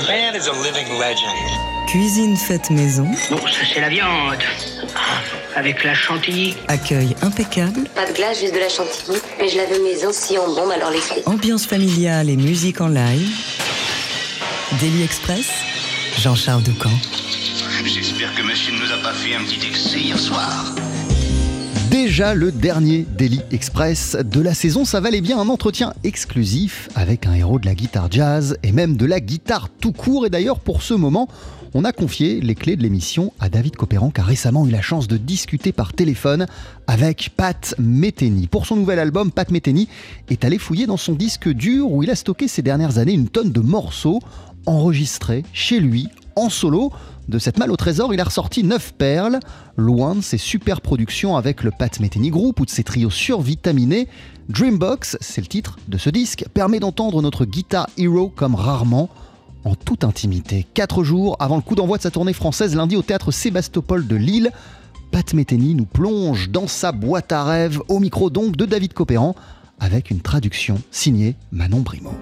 The man is a living legend. Cuisine faite maison. Bon, ça c'est la viande. Avec la chantilly. Accueil impeccable. Pas de glace, juste de la chantilly. Mais je l'avais maison, si on bombe, alors les frites. Ambiance familiale et musique en live. Daily Express, Jean-Charles Doucan. J'espère que Machine ne nous a pas fait un petit excès hier soir. Déjà le dernier Daily Express de la saison, ça valait bien un entretien exclusif avec un héros de la guitare jazz et même de la guitare tout court. Et d'ailleurs, pour ce moment, on a confié les clés de l'émission à David Koperhant, qui a récemment eu la chance de discuter par téléphone avec Pat Metheny. Pour son nouvel album, Pat Metheny est allé fouiller dans son disque dur où il a stocké ces dernières années une tonne de morceaux enregistrés chez lui en solo. De cette malle au trésor, il a ressorti 9 perles, loin de ses super productions avec le Pat Metheny Group ou de ses trios survitaminés. Dreambox, c'est le titre de ce disque, permet d'entendre notre guitar hero comme rarement, en toute intimité. 4 jours avant le coup d'envoi de sa tournée française, lundi au Théâtre Sébastopol de Lille, Pat Metheny nous plonge dans sa boîte à rêves, au micro donc de David Koperhant, avec une traduction signée Manon Brimaud.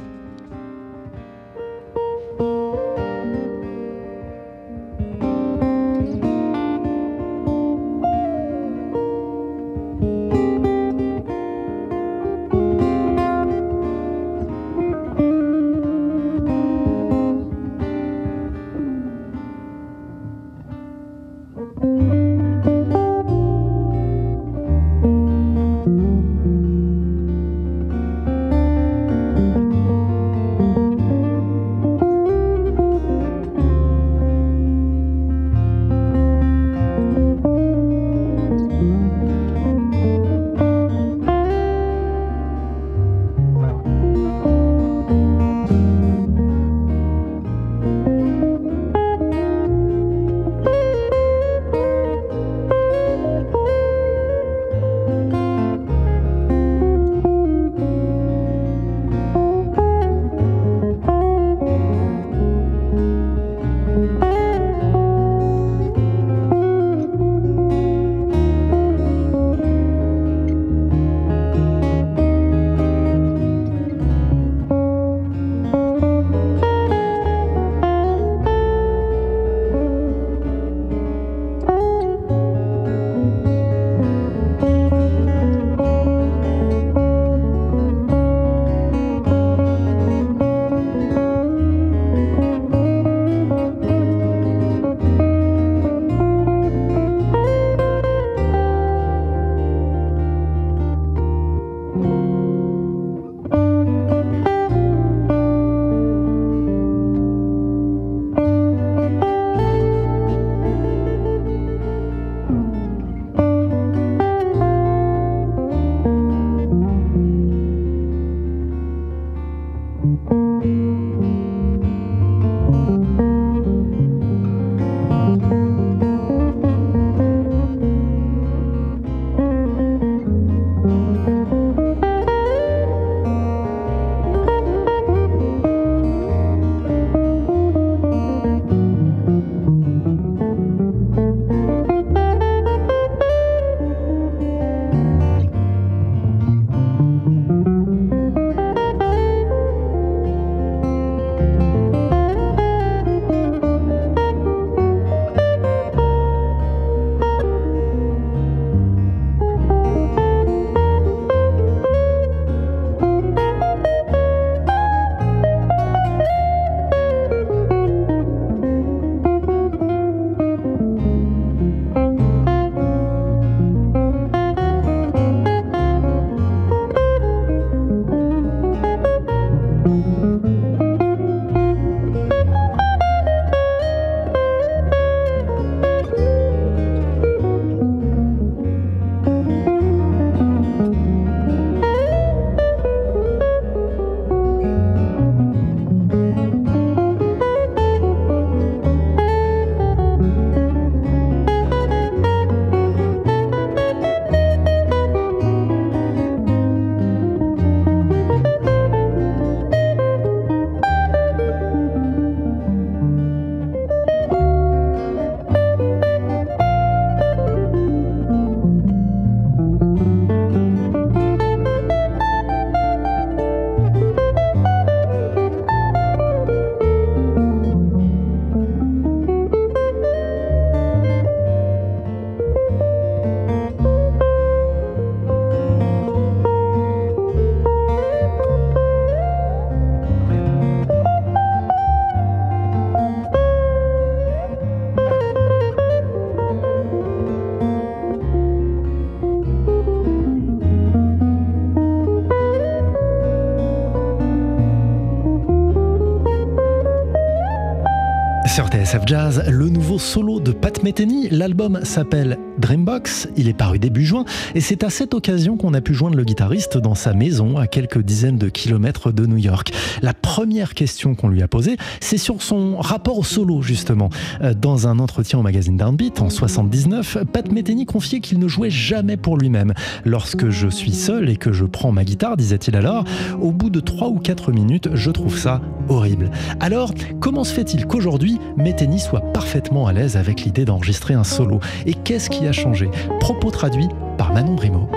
Sur TSF Jazz, le nouveau solo de Pat Metheny, l'album s'appelle Dreambox, il est paru début juin et c'est à cette occasion qu'on a pu joindre le guitariste dans sa maison à quelques dizaines de kilomètres de New York. La première question qu'on lui a posée, c'est sur son rapport au solo justement. Dans un entretien au magazine Downbeat en 79, Pat Metheny confiait qu'il ne jouait jamais pour lui-même. Lorsque je suis seul et que je prends ma guitare, disait-il alors, au bout de 3 ou 4 minutes, je trouve ça horrible. Alors, comment se fait-il qu'aujourd'hui, Metheny soit parfaitement à l'aise avec l'idée d'enregistrer un solo? Et qu'est-ce qui a changé? Propos traduits par Manon Brimaud.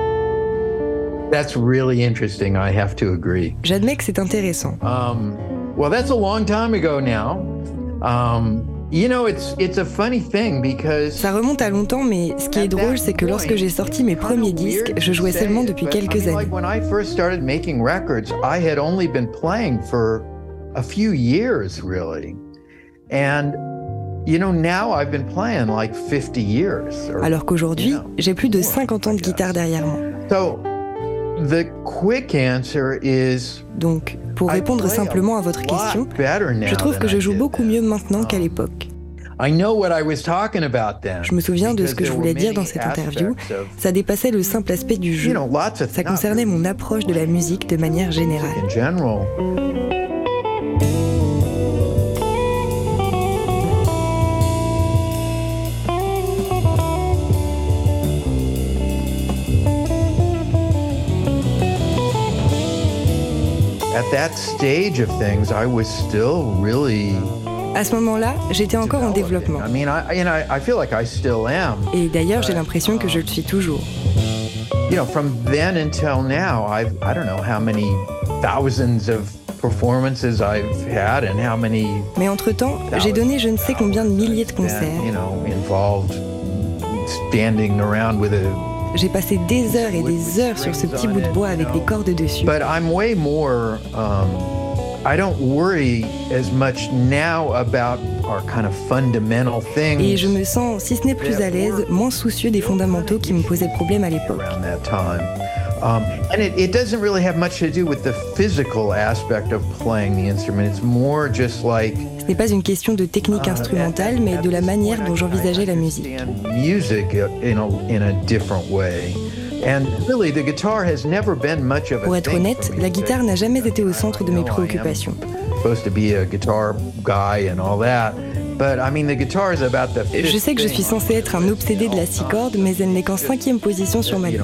That's really interesting, I have to agree. J'admets que c'est intéressant. Well, that's a long time ago now. You know, it's a funny thing because ça remonte à longtemps, mais ce qui est drôle, c'est que lorsque j'ai sorti mes premiers disques, je jouais seulement depuis quelques années. When I first started making records, I had only been playing for a few years, really. And you know, now I've been playing like 50 years. Alors qu'aujourd'hui, j'ai plus de 50 ans de guitare derrière moi. So, the quick answer is. Donc, pour répondre simplement à votre question, je trouve que je joue beaucoup mieux maintenant qu'à l'époque. Je me souviens de ce que je voulais dire dans cette interview. Ça dépassait le simple aspect du jeu. Ça concernait mon approche de la musique de manière générale. At that stage of things, I was still really. À ce moment-là, j'étais encore en développement. I mean, I feel like I still am. Et d'ailleurs, j'ai l'impression que je le suis toujours. You know, from then until now, I don't know how many thousands of performances I've had and how many. Mais entre-temps, j'ai donné je ne sais combien de milliers de concerts. You know, involved standing around with a. J'ai passé des heures sur ce petit bout de bois avec des cordes dessus. But I'm way more I don't worry as much now about our kind of fundamental things. Et je me sens, si ce n'est plus à l'aise, moins soucieux des fondamentaux qui me posaient problème à l'époque. And it doesn't really have much to do with the physical aspect of playing the instrument. It's more just like. Ce n'est pas une question de technique instrumentale, mais de la manière dont j'envisageais la musique. Pour être honnête, la guitare n'a jamais été au centre de mes préoccupations. Je sais que je suis censé être un obsédé de la six cordes, mais elle n'est qu'en 5e position sur ma liste.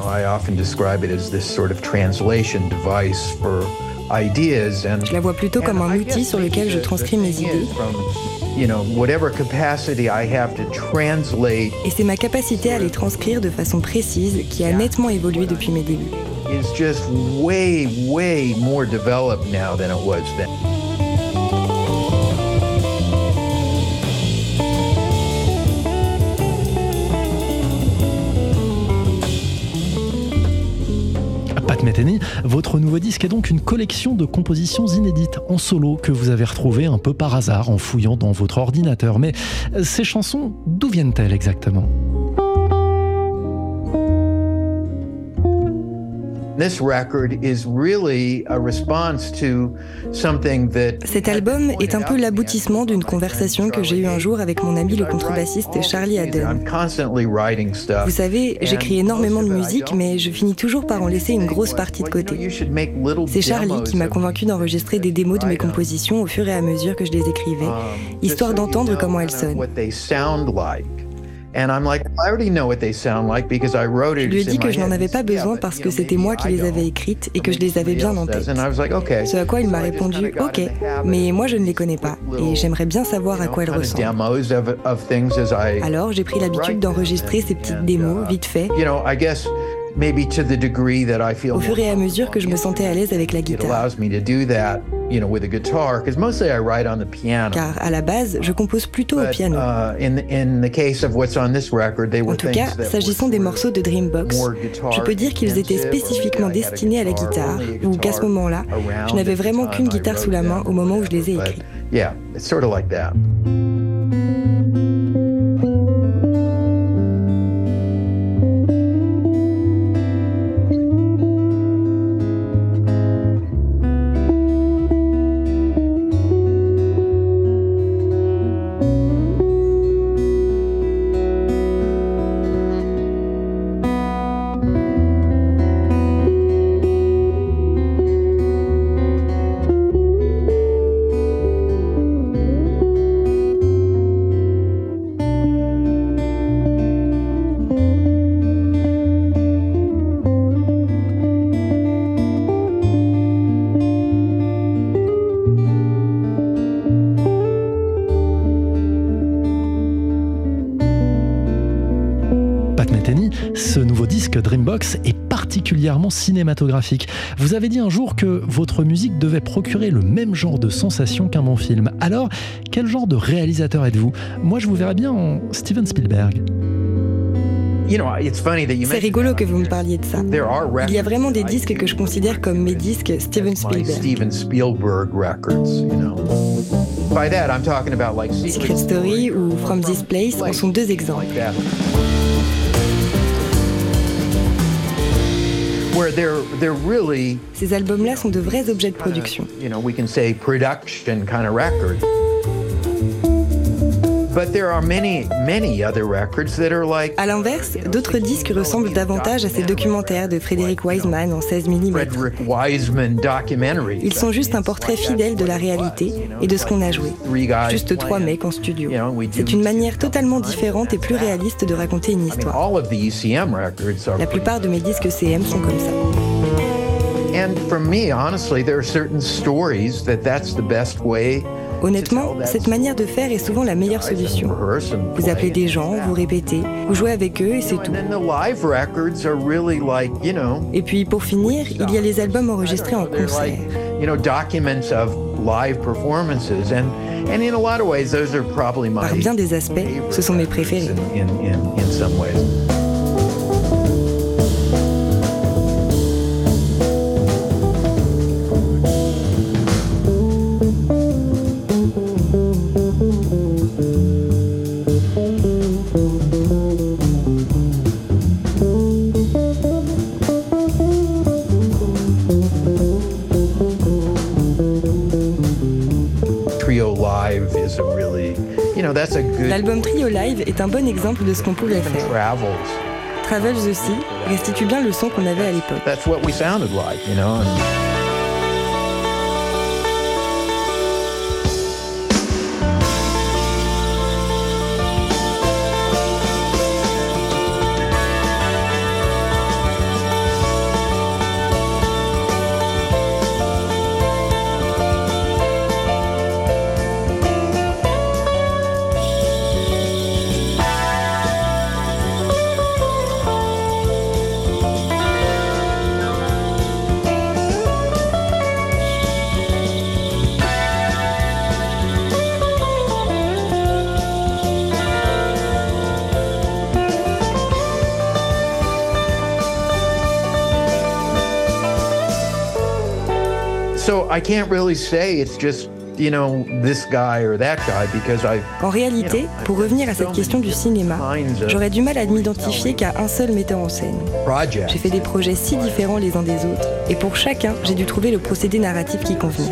Je la vois plutôt comme un outil sur lequel je transcris mes idées. Et c'est ma capacité à les transcrire de façon précise qui a nettement évolué depuis mes débuts. Metheny, votre nouveau disque est donc une collection de compositions inédites en solo que vous avez retrouvées un peu par hasard en fouillant dans votre ordinateur. Mais ces chansons, d'où viennent-elles exactement? Cet album est un peu l'aboutissement d'une conversation que j'ai eue un jour avec mon ami le contrebassiste Charlie Haden. Vous savez, j'écris énormément de musique, mais je finis toujours par en laisser une grosse partie de côté. C'est Charlie qui m'a convaincu d'enregistrer des démos de mes compositions au fur et à mesure que je les écrivais, histoire d'entendre comment elles sonnent. Je lui ai dit que je n'en avais pas besoin parce que c'était moi qui les avais écrites et que je les avais bien en tête. Ce à quoi il m'a répondu « Ok, mais moi je ne les connais pas et j'aimerais bien savoir à quoi elles ressemblent. » Alors j'ai pris l'habitude d'enregistrer ces petites démos vite fait. Au fur et à mesure que je me sentais à l'aise avec la guitare. Car à la base, je compose plutôt au piano. En tout cas, s'agissant des morceaux de Dreambox, je peux dire qu'ils étaient spécifiquement destinés à la guitare, ou qu'à ce moment-là, je n'avais vraiment qu'une guitare sous la main au moment où je les ai écrits. Dreambox est particulièrement cinématographique. Vous avez dit un jour que votre musique devait procurer le même genre de sensation qu'un bon film. Alors, quel genre de réalisateur êtes-vous ? Moi, je vous verrais bien en Steven Spielberg. C'est rigolo que vous me parliez de ça. Il y a vraiment des disques que je considère comme mes disques Steven Spielberg. Secret Story ou From This Place en sont deux exemples. Ces albums-là sont de vrais objets de production. À l'inverse, d'autres disques ressemblent davantage à ces documentaires de Frederick Wiseman en 16 mm. Ils sont juste un portrait fidèle de la réalité et de ce qu'on a joué. Juste trois mecs en studio. C'est une manière totalement différente et plus réaliste de raconter une histoire. La plupart de mes disques ECM sont comme ça. Honnêtement, cette manière de faire est souvent la meilleure solution. Vous appelez des gens, vous répétez, vous jouez avec eux et c'est tout. Et puis pour finir, il y a les albums enregistrés en concert. Par bien des aspects, ce sont mes préférés. L'album Trio Live est un bon exemple de ce qu'on pouvait faire. Travels aussi restitue bien le son qu'on avait à l'époque. En réalité, pour revenir à cette question du cinéma, j'aurais du mal à m'identifier qu'à un seul metteur en scène. J'ai fait des projets si différents les uns des autres, et pour chacun, j'ai dû trouver le procédé narratif qui convient.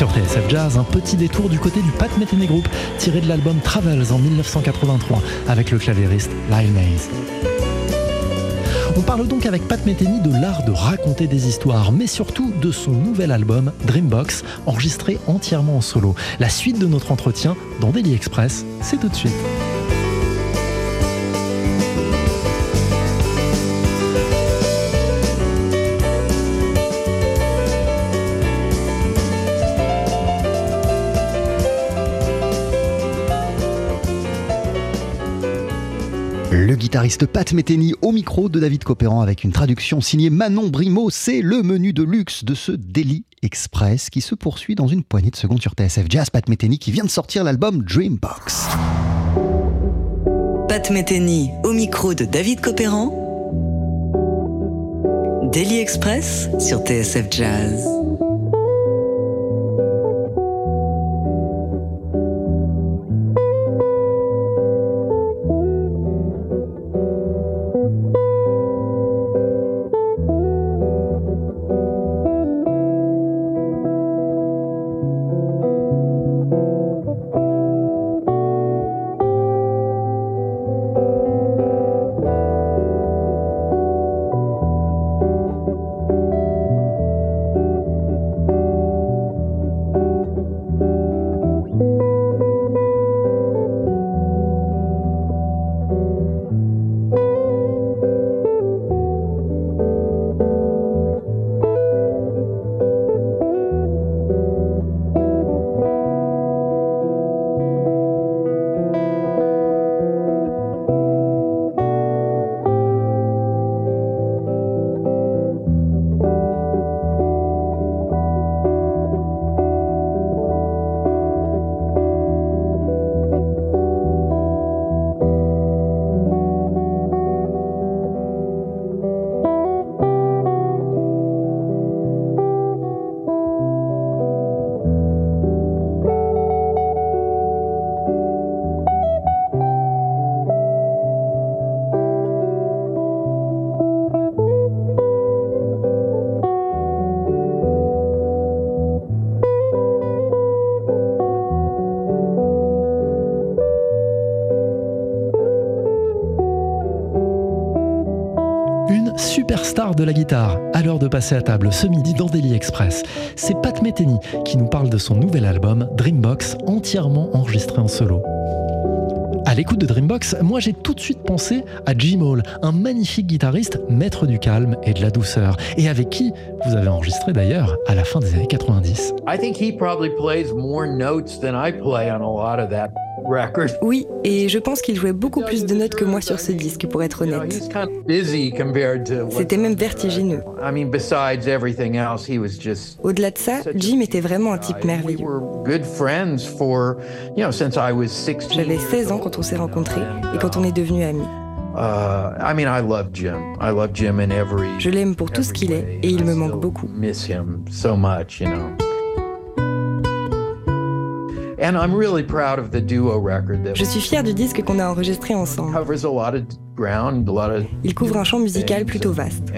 sur TSF Jazz, un petit détour du côté du Pat Metheny Group, tiré de l'album Travels en 1983, avec le clavieriste Lyle Mays. On parle donc avec Pat Metheny de l'art de raconter des histoires, mais surtout de son nouvel album Dreambox, enregistré entièrement en solo. La suite de notre entretien dans Daily Express, c'est tout de suite. Le guitariste Pat Metheny au micro de David Koperhant avec une traduction signée Manon Brimaud. C'est le menu de luxe de ce Daily Express qui se poursuit dans une poignée de secondes sur TSF Jazz. Pat Metheny qui vient de sortir l'album Dreambox. Pat Metheny au micro de David Koperhant. Daily Express sur TSF Jazz. Superstar de la guitare, à l'heure de passer à table ce midi dans Daily Express. C'est Pat Metheny qui nous parle de son nouvel album Dreambox, entièrement enregistré en solo. À l'écoute de Dreambox, moi j'ai tout de suite pensé à Jim Hall, un magnifique guitariste, maître du calme et de la douceur, et avec qui vous avez enregistré d'ailleurs à la fin des années 90. Oui, et je pense qu'il jouait beaucoup plus de notes que moi sur ce disque, pour être honnête. C'était même vertigineux. Au-delà de ça, Jim était vraiment un type merveilleux. J'avais 16 ans quand on s'est rencontrés et quand on est devenus amis. Je l'aime pour tout ce qu'il est et il me manque beaucoup. Je suis fier du disque qu'on a enregistré ensemble. Il couvre un champ musical plutôt vaste.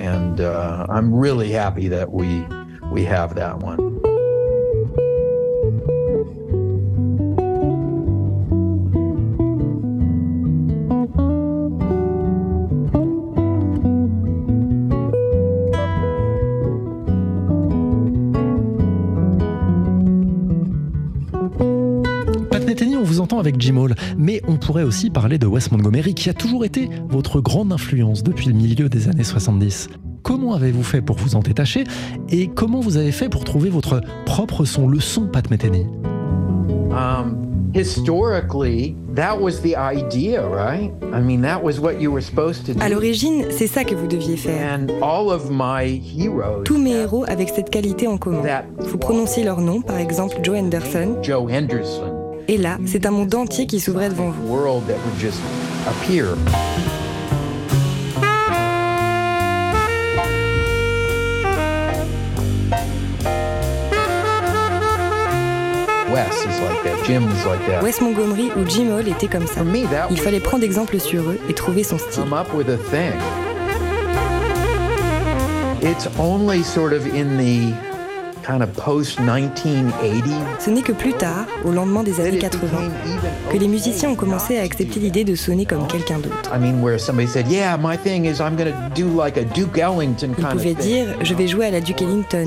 Avec Jim Hall, mais on pourrait aussi parler de Wes Montgomery qui a toujours été votre grande influence depuis le milieu des années 70. Comment avez-vous fait pour vous en détacher et comment vous avez fait pour trouver votre propre son, le son Pat Metheny ? À l'origine, c'est ça que vous deviez faire. Tous mes héros avec cette qualité en commun. Vous prononciez leur nom, par exemple Joe Henderson. Et là, c'est un monde entier qui s'ouvrait devant vous. Wes Montgomery ou Jim Hall étaient comme ça. Il fallait prendre exemple sur eux et trouver son style. kind of post-1980. Ce n'est que plus tard, au lendemain des années 80, que les musiciens ont commencé à accepter l'idée de sonner comme quelqu'un d'autre. Ils pouvaient dire « je vais jouer à la Duke Ellington »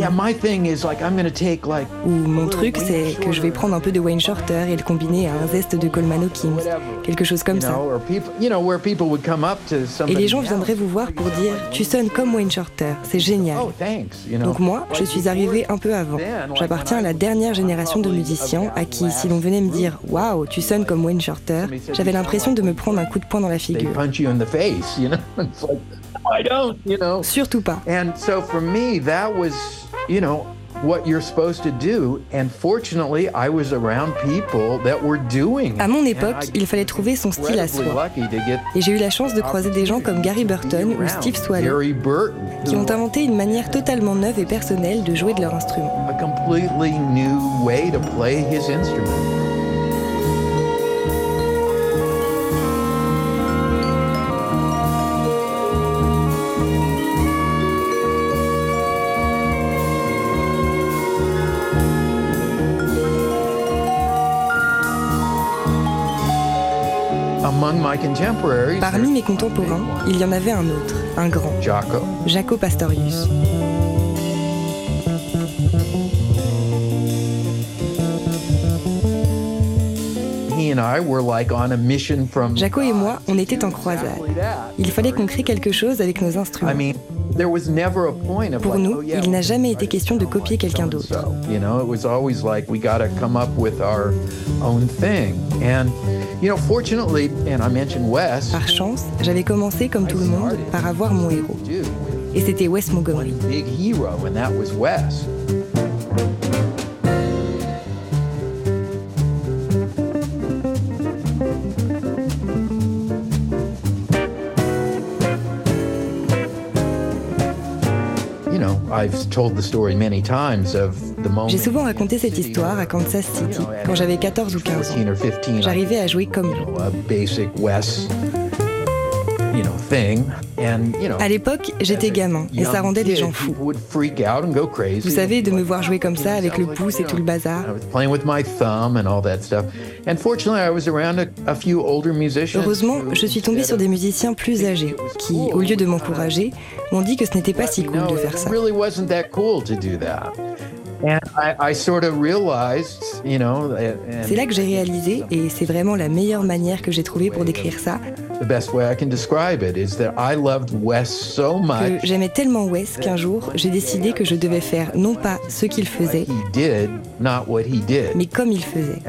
ou « mon truc, c'est que je vais prendre un peu de Wayne Shorter et le combiner à un zeste de Coleman Hawkins », quelque chose comme ça. Et les gens viendraient vous voir pour dire « tu sonnes comme Wayne Shorter, c'est génial ». Donc moi, je suis arrivé un peu avant. J'appartiens à la dernière génération de musiciens à qui, si l'on venait me dire « waouh, tu sonnes comme Wayne Shorter », j'avais l'impression de me prendre un coup de poing dans la figure. Surtout pas. À mon époque, il fallait trouver son style à soi. Et j'ai eu la chance de croiser des gens comme Gary Burton ou Steve Swallow, qui ont inventé une manière totalement neuve et personnelle de jouer de leur instrument. Parmi mes contemporains, il y en avait un autre, un grand, Jaco Pastorius. Jaco et moi, on était en croisade. Il fallait qu'on crée quelque chose avec nos instruments. Pour nous, il n'a jamais été question de copier quelqu'un d'autre. Par chance, j'avais commencé, comme tout le monde, par avoir mon héros. Et c'était Wes Montgomery. J'ai souvent raconté cette histoire à Kansas City, quand j'avais 14 ou 15 ans. J'arrivais à jouer comme à l'époque, j'étais gamin, et ça rendait des gens fous. Vous savez, de me voir jouer comme ça, avec le pouce et tout le bazar. Heureusement, je suis tombée sur des musiciens plus âgés, qui, au lieu de m'encourager, m'ont dit que ce n'était pas si cool de faire ça. C'est là que j'ai réalisé, et c'est vraiment la meilleure manière que j'ai trouvée pour décrire ça, que j'aimais tellement Wes qu'un jour, j'ai décidé que je devais faire non pas ce qu'il faisait, mais comme il faisait,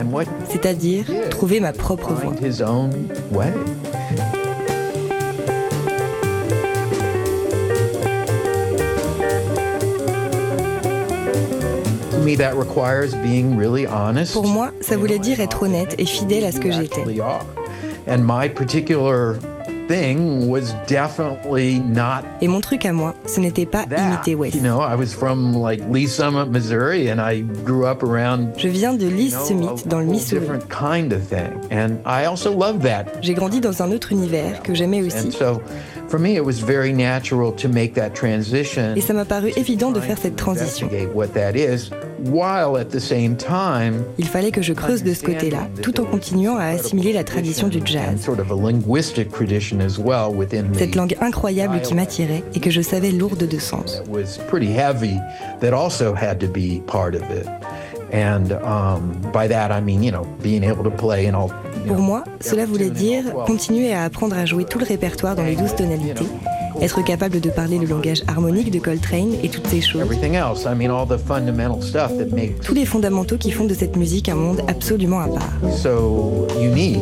c'est-à-dire trouver ma propre voie. Pour moi, ça voulait dire être honnête et fidèle à ce que j'étais. Et mon truc à moi, ce n'était pas imiter Wes. Je viens de Lee Summit, dans le Missouri. J'ai grandi dans un autre univers que j'aimais aussi. Et ça m'a paru évident de faire cette transition. Il fallait que je creuse de ce côté-là, tout en continuant à assimiler la tradition du jazz. Cette langue incroyable qui m'attirait et que je savais lourde de sens. Pour moi, cela voulait dire continuer à apprendre à jouer tout le répertoire dans les 12 tonalités, être capable de parler le langage harmonique de Coltrane et toutes ces choses. Tous les fondamentaux qui font de cette musique un monde absolument à part. So unique.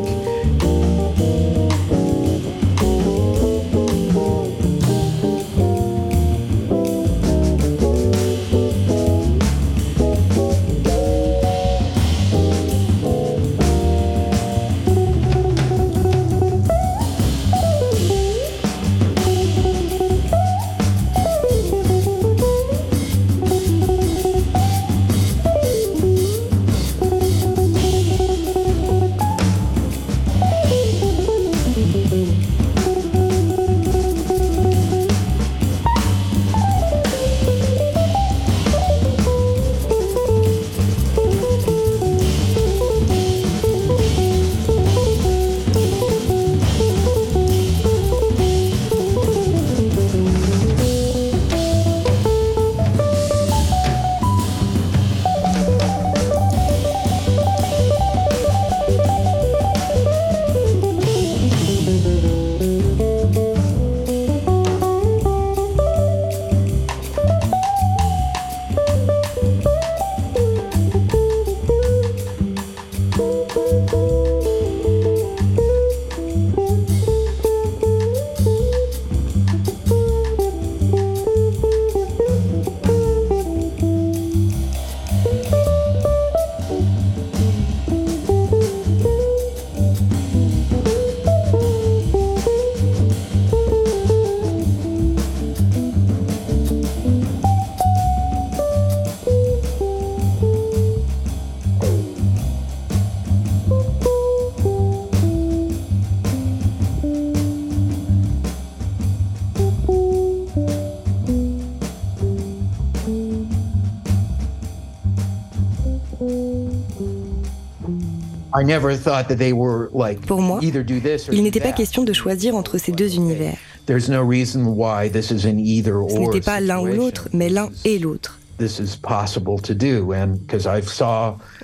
Pour moi, il n'était pas question de choisir entre ces deux univers. Ce n'était pas l'un ou l'autre, mais l'un et l'autre.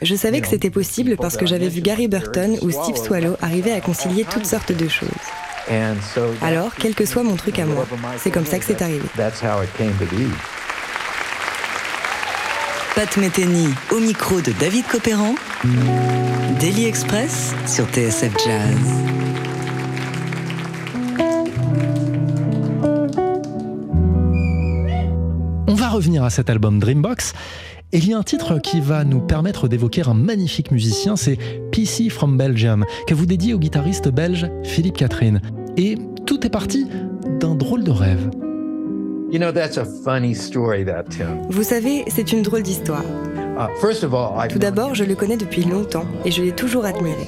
Je savais que c'était possible parce que j'avais vu Gary Burton ou Steve Swallow arriver à concilier toutes sortes de choses. Alors, quel que soit mon truc à moi, c'est comme ça que c'est arrivé. Pat Metheny, au micro de David Koperhant, Daily Express sur TSF Jazz. Revenir à cet album Dreambox, et il y a un titre qui va nous permettre d'évoquer un magnifique musicien, c'est PC from Belgium, que vous dédiez au guitariste belge Philippe Catherine. Et tout est parti d'un drôle de rêve. Vous savez, c'est une drôle d'histoire. Tout d'abord, je le connais depuis longtemps et je l'ai toujours admiré.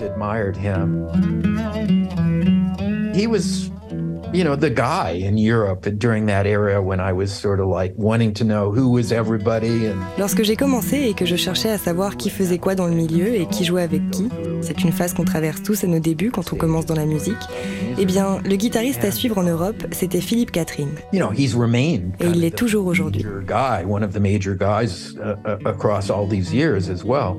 The guy in Europe during that era when I was sort of like wanting to know who was everybody and... Lorsque j'ai commencé et que je cherchais à savoir qui faisait quoi dans le milieu et qui jouait avec qui, c'est une phase qu'on traverse tous à nos débuts quand on commence dans la musique, eh bien, le guitariste à suivre en Europe, c'était Philippe Catherine. Et il l'est toujours aujourd'hui. One of the major guys across all these years as well.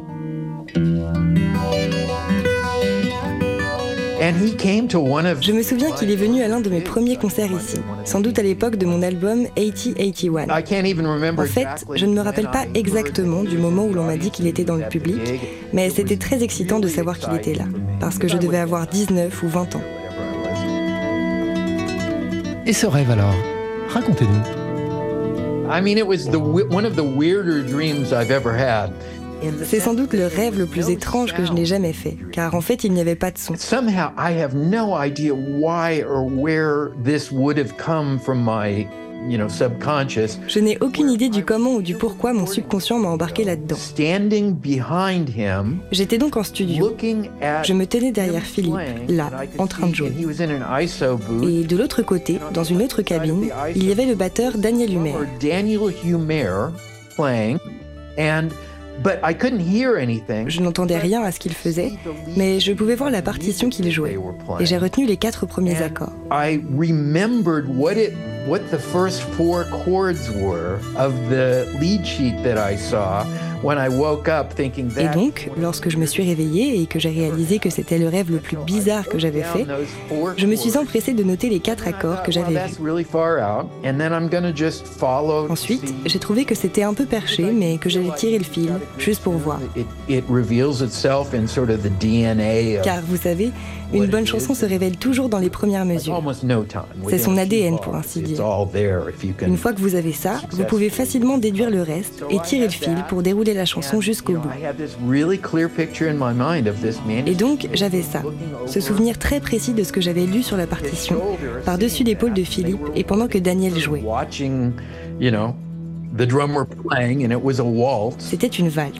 Je me souviens qu'il est venu à l'un de mes premiers concerts ici, sans doute à l'époque de mon album 80-81. En fait, je ne me rappelle pas exactement du moment où l'on m'a dit qu'il était dans le public, mais c'était très excitant de savoir qu'il était là, parce que je devais avoir 19 ou 20 ans. Et ce rêve alors, racontez-nous. One of the weirder dreams I've ever had. C'est sans doute le rêve le plus étrange que je n'ai jamais fait, car en fait, il n'y avait pas de son. Je n'ai aucune idée du comment ou du pourquoi mon subconscient m'a embarqué là-dedans. J'étais donc en studio. Je me tenais derrière Philippe, là, en train de jouer. Et de l'autre côté, dans une autre cabine, il y avait le batteur Daniel Humer. Je n'entendais rien à ce qu'il faisait, mais je pouvais voir la partition qu'il jouait, et j'ai retenu les 4 premiers accords. Et donc, lorsque je me suis réveillée et que j'ai réalisé que c'était le rêve le plus bizarre que j'avais fait, je me suis empressée de noter les 4 accords que j'avais vus. Ensuite, j'ai trouvé que c'était un peu perché, mais que j'allais tirer le fil, juste pour voir. Car vous savez, une bonne chanson se révèle toujours dans les premières mesures. C'est son ADN, pour ainsi dire. Une fois que vous avez ça, vous pouvez facilement déduire le reste et tirer le fil pour dérouler la chanson jusqu'au bout. Et donc, j'avais ça, ce souvenir très précis de ce que j'avais lu sur la partition, par-dessus l'épaule de Philippe et pendant que Daniel jouait. C'était une valse.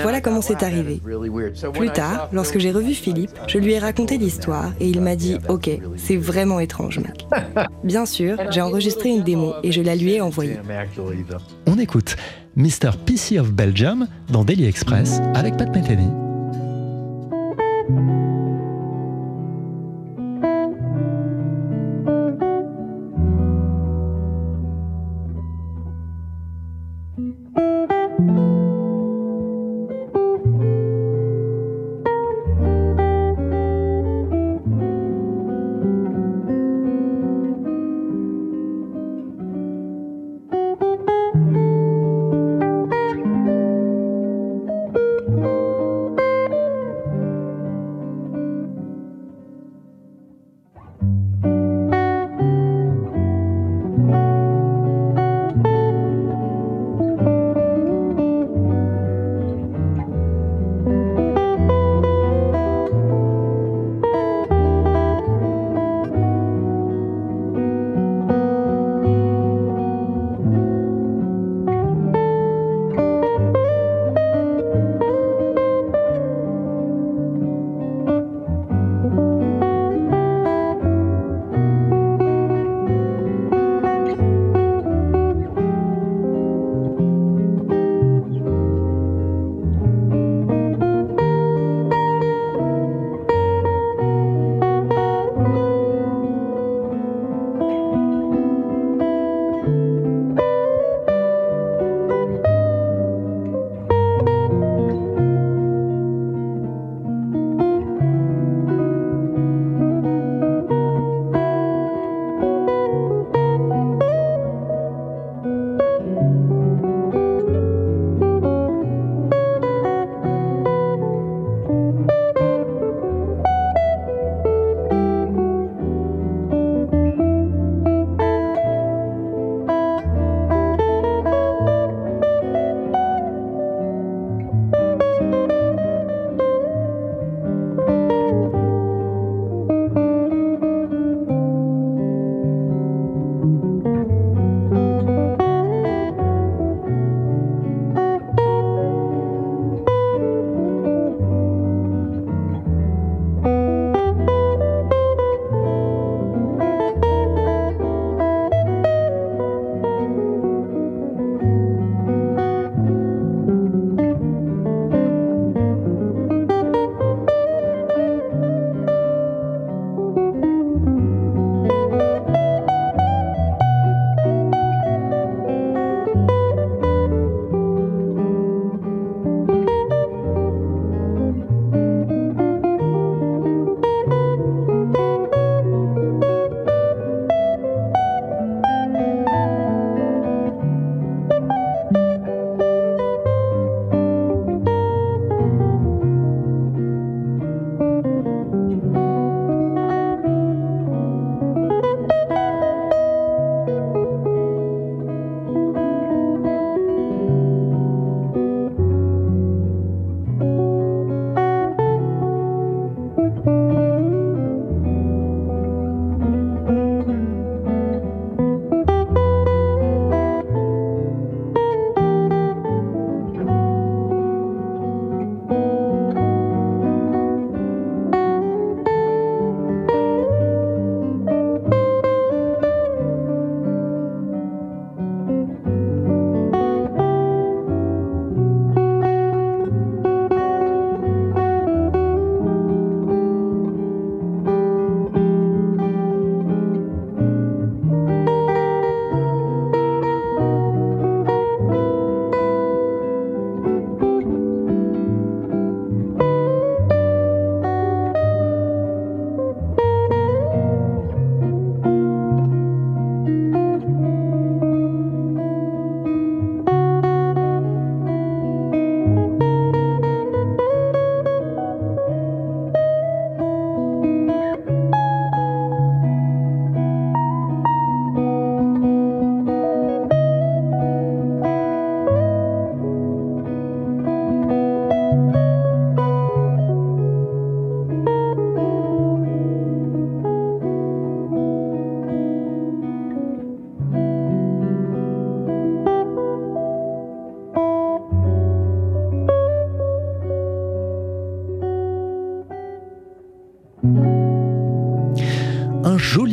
Voilà comment c'est arrivé. Plus tard, lorsque j'ai revu Philippe, je lui ai raconté l'histoire et il m'a dit « Ok, c'est vraiment étrange, mec. » Bien sûr, j'ai enregistré une démo et je la lui ai envoyée. On écoute Mr. PC of Belgium dans Daily Express avec Pat Metheny.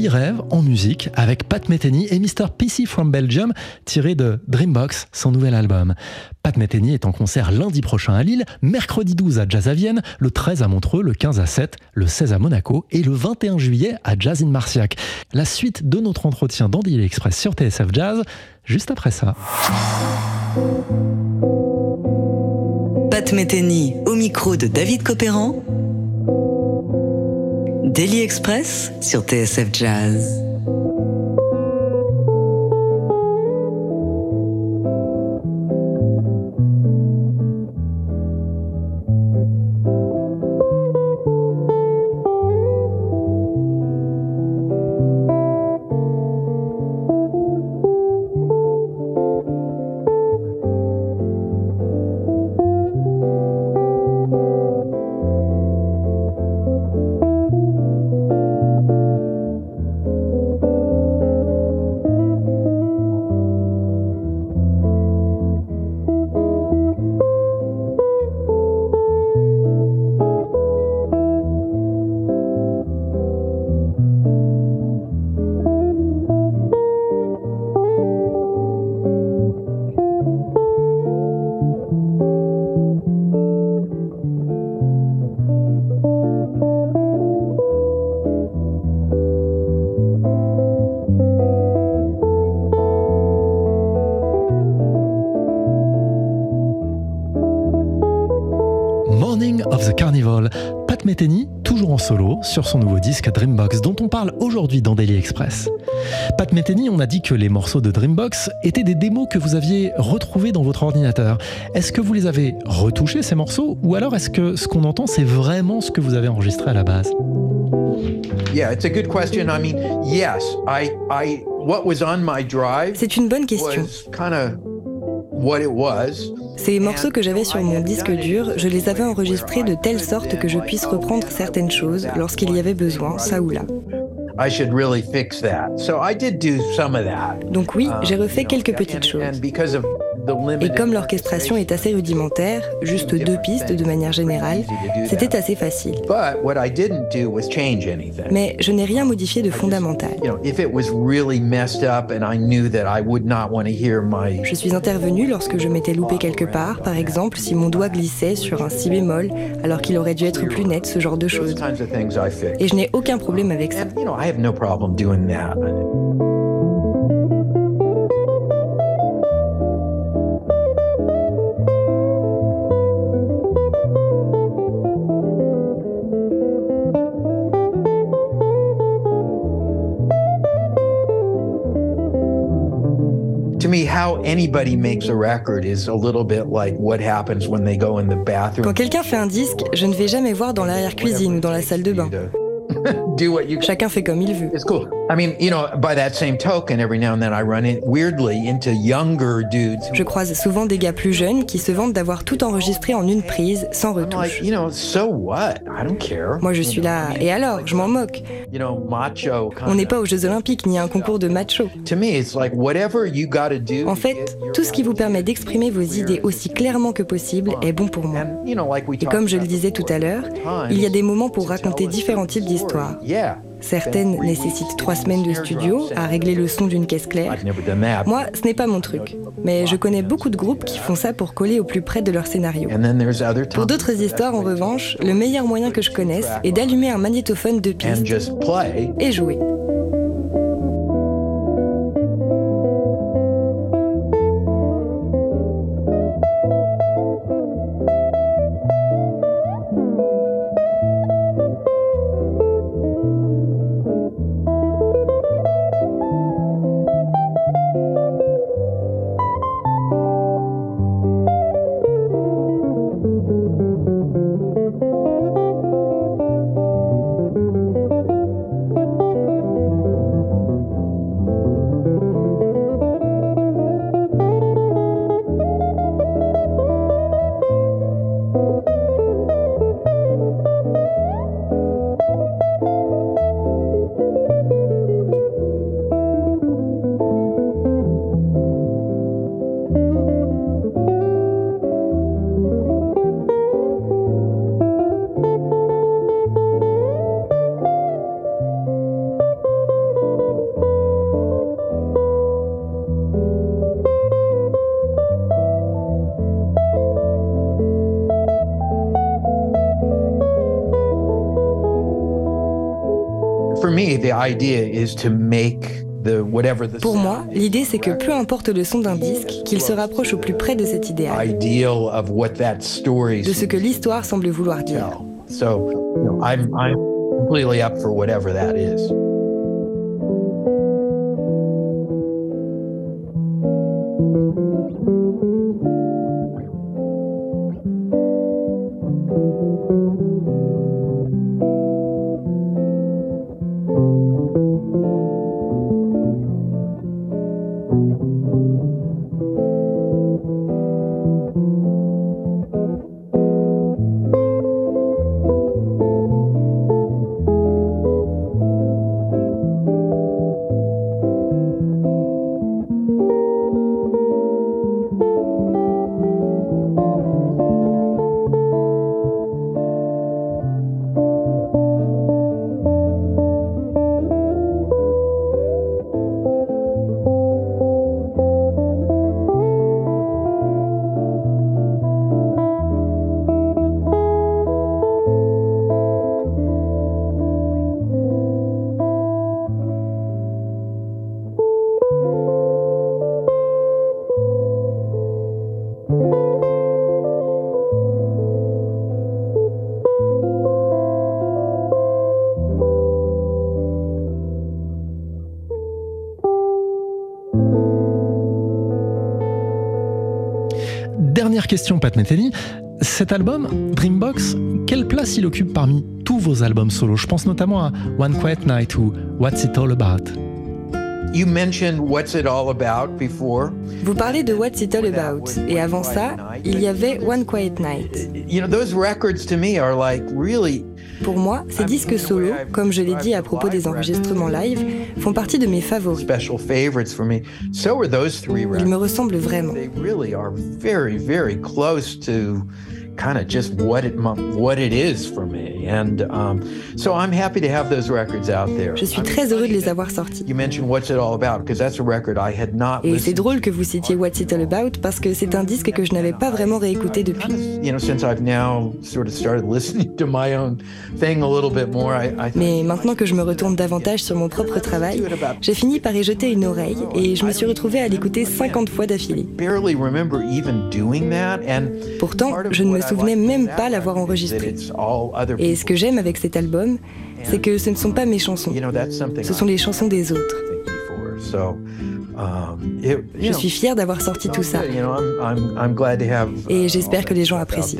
Joli rêve en musique avec Pat Metheny et Mr. PC from Belgium, tiré de Dreambox, son nouvel album. Pat Metheny est en concert lundi prochain à Lille, mercredi 12 à Jazz à Vienne, le 13 à Montreux, le 15 à Sète, le 16 à Monaco et le 21 juillet à Jazz in Marciac. La suite de notre entretien dans Daily Express sur TSF Jazz, juste après ça. Pat Metheny au micro de David Koperhant. Daily Express sur TSF Jazz. Pat Metheny, toujours en solo, sur son nouveau disque Dreambox, dont on parle aujourd'hui dans Daily Express. Pat Metheny, on a dit que les morceaux de Dreambox étaient des démos que vous aviez retrouvés dans votre ordinateur. Est-ce que vous les avez retouchés, ces morceaux, ou alors est-ce que ce qu'on entend, c'est vraiment ce que vous avez enregistré à la base ? C'est une bonne question. Ces morceaux que j'avais sur mon disque dur, je les avais enregistrés de telle sorte que je puisse reprendre certaines choses lorsqu'il y avait besoin, ça ou là. Donc oui, j'ai refait quelques petites choses. Et comme l'orchestration est assez rudimentaire, juste deux pistes de manière générale, c'était assez facile. Mais je n'ai rien modifié de fondamental. Je suis intervenue lorsque je m'étais loupée quelque part, par exemple si mon doigt glissait sur un si bémol, alors qu'il aurait dû être plus net, ce genre de choses. Et je n'ai aucun problème avec ça. Quand quelqu'un fait un disque, je ne vais jamais voir dans l'arrière-cuisine ou dans la salle de bain. Chacun fait comme il veut. Je croise souvent des gars plus jeunes qui se vantent d'avoir tout enregistré en une prise, sans retouche. Moi je suis là, et alors, je m'en moque. On n'est pas aux Jeux Olympiques ni à un concours de macho. En fait, tout ce qui vous permet d'exprimer vos idées aussi clairement que possible est bon pour moi. Et comme je le disais tout à l'heure, il y a des moments pour raconter différents types d'histoires. Certaines nécessitent 3 semaines de studio à régler le son d'une caisse claire. Moi, ce n'est pas mon truc. Mais je connais beaucoup de groupes qui font ça pour coller au plus près de leur scénario. Pour d'autres histoires, en revanche, le meilleur moyen que je connaisse est d'allumer un magnétophone 2 pistes et jouer. Pour moi, l'idée c'est que peu importe le son d'un disque, qu'il se rapproche au plus près de cet idéal, de ce que l'histoire semble vouloir dire. I'm completely up for whatever that is. Dernière question, Pat Metheny. Cet album, Dreambox, quelle place il occupe parmi tous vos albums solos ? Je pense notamment à One Quiet Night ou What's It All About. You mentioned What's It All About before. Vous parlez de What's It All About, et avant ça, il y avait One Quiet Night. Those records to me are like really. Pour moi, ces disques solos, comme je l'ai dit à propos des enregistrements live, font partie de mes favoris. Ils me ressemblent vraiment. Kind of just what it is for me, and so I'm happy to have those records out there. Je suis très heureux de les avoir sortis. You mentioned What's It All About because that's a record I had not. Et c'est drôle que vous citiez What's It All About parce que c'est un disque que je n'avais pas vraiment réécouté depuis. Since I've now sort of started listening to my own thing a little bit more, mais maintenant que je me retourne davantage sur mon propre travail, j'ai fini par y jeter une oreille et je me suis retrouvée à l'écouter 50 fois d'affilée. Barely remember even doing that, and pourtant je ne me souvenais même pas l'avoir enregistré. Et ce que j'aime avec cet album, c'est que ce ne sont pas mes chansons, ce sont les chansons des autres. Je suis fière d'avoir sorti tout ça. Et j'espère que les gens apprécient.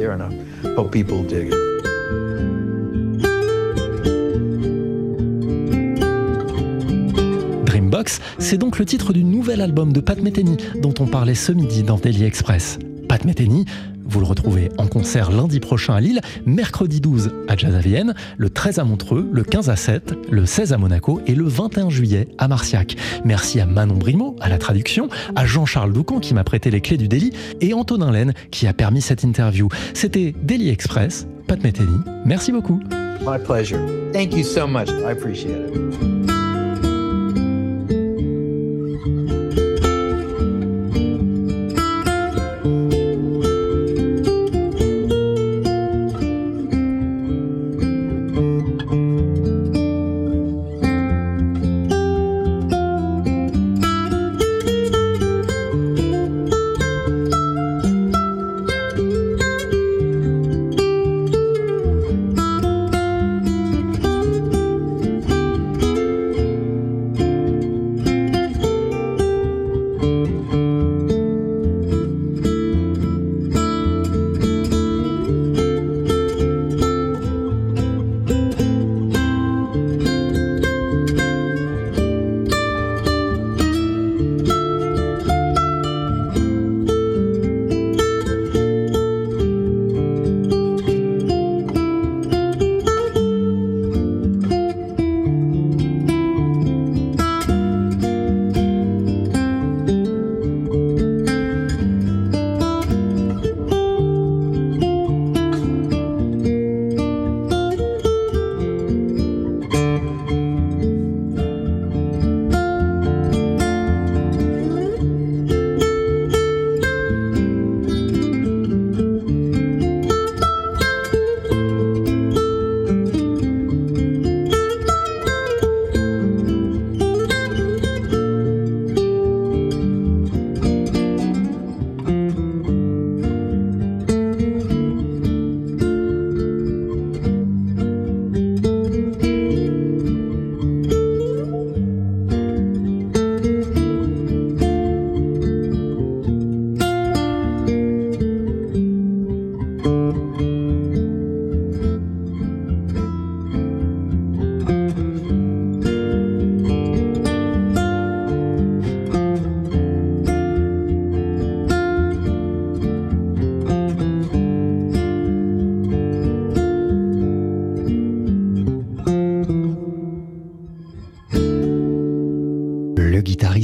Dreambox, c'est donc le titre du nouvel album de Pat Metheny dont on parlait ce midi dans Daily Express. Pat Metheny, vous le retrouvez en concert lundi prochain à Lille, mercredi 12 à Jazz à Vienne, le 13 à Montreux, le 15 à Sète, le 16 à Monaco et le 21 juillet à Marciac. Merci à Manon Brimaud, à la traduction, à Jean-Charles Doucan qui m'a prêté les clés du Daily et Antonin Laine qui a permis cette interview. C'était Daily Express, Pat Metheny, merci beaucoup. My pleasure. Thank you so much. I appreciate it.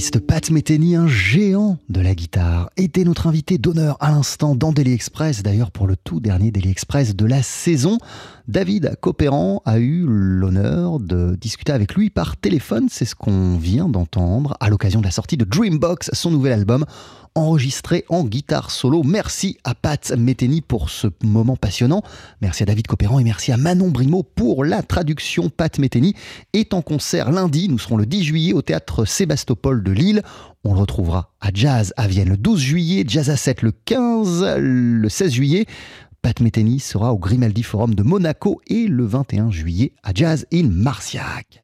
pianiste Pat Metheny, un géant de la guitare, était notre invité d'honneur à l'instant dans Daily Express. D'ailleurs, pour le tout dernier Daily Express de la saison, David Koperhant a eu l'honneur de discuter avec lui par téléphone. C'est ce qu'on vient d'entendre à l'occasion de la sortie de Dreambox, son nouvel album enregistré en guitare solo. Merci à Pat Metheny pour ce moment passionnant. Merci à David Koperhant et merci à Manon Brimaud pour la traduction. Pat Metheny est en concert lundi. Nous serons le 10 juillet au Théâtre Sébastopol de Lille. On le retrouvera à Jazz à Vienne le 12 juillet, Jazz à 7 le 15, le 16 juillet. Pat Metheny sera au Grimaldi Forum de Monaco et le 21 juillet à Jazz in Marciac.